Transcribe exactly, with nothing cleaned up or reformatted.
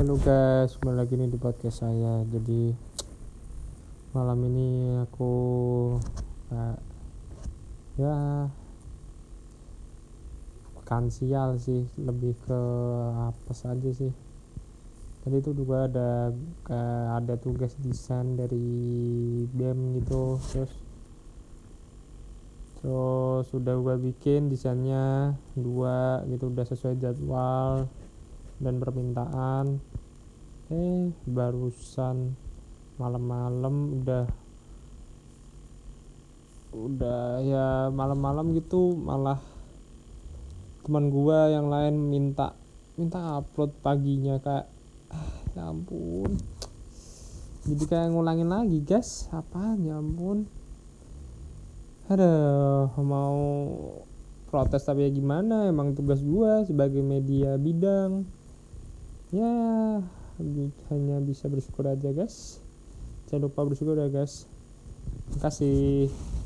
Halo guys, kembali lagi nih di podcast saya. Jadi malam ini aku uh, ya bukan sial sih, lebih ke apa saja sih. Tadi itu juga ada uh, ada tugas desain dari B E M gitu, terus terus sudah gua bikin desainnya dua gitu, udah sesuai jadwal dan permintaan. Eh barusan malam-malam udah udah ya malam-malam gitu, malah teman gua yang lain minta minta upload paginya. Kayak ah, ya ampun, jadi kayak ngulangin lagi guys, apa ya ampun, aduh mau protes tapi ya gimana, emang tugas gua sebagai media bidang. Ya, hanya bisa bersyukur aja guys. Jangan lupa bersyukur ya guys. Terima kasih.